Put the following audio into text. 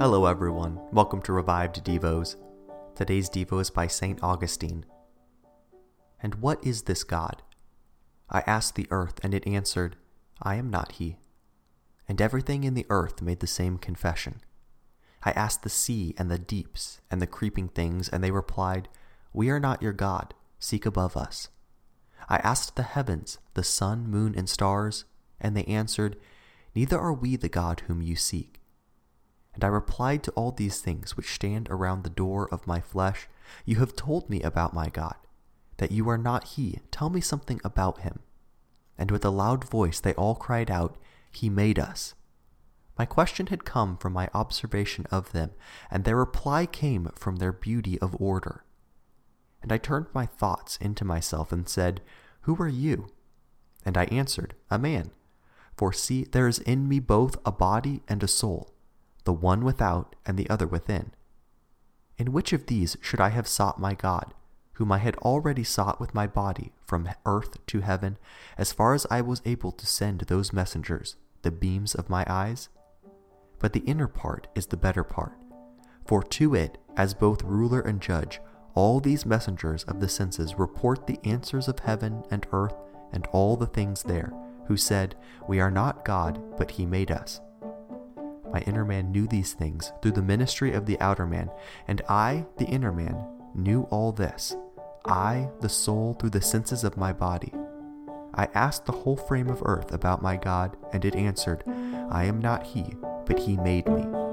Hello everyone, welcome to Revived Devos. Today's Devo is by St. Augustine. And what is this God? I asked the earth, and it answered, I am not he. And everything in the earth made the same confession. I asked the sea and the deeps and the creeping things, and they replied, We are not your God, seek above us. I asked the heavens, the sun, moon, and stars, and they answered, Neither are we the God whom you seek. And I replied to all these things which stand around the door of my flesh, You have told me about my God, that you are not he. Tell me something about him. And with a loud voice they all cried out, He made us. My question had come from my observation of them, and their reply came from their beauty of order. And I turned my thoughts into myself and said, Who are you? And I answered, A man. For see, there is in me both a body and a soul, the one without and the other within. In which of these should I have sought my God, whom I had already sought with my body from earth to heaven, as far as I was able to send those messengers, the beams of my eyes? But the inner part is the better part, for to it, as both ruler and judge, all these messengers of the senses report the answers of heaven and earth and all the things there, who said, We are not God, but he made us. My inner man knew these things through the ministry of the outer man, and I, the inner man, knew all this, I, the soul, through the senses of my body. I asked the whole frame of earth about my God, and it answered, I am not he, but he made me.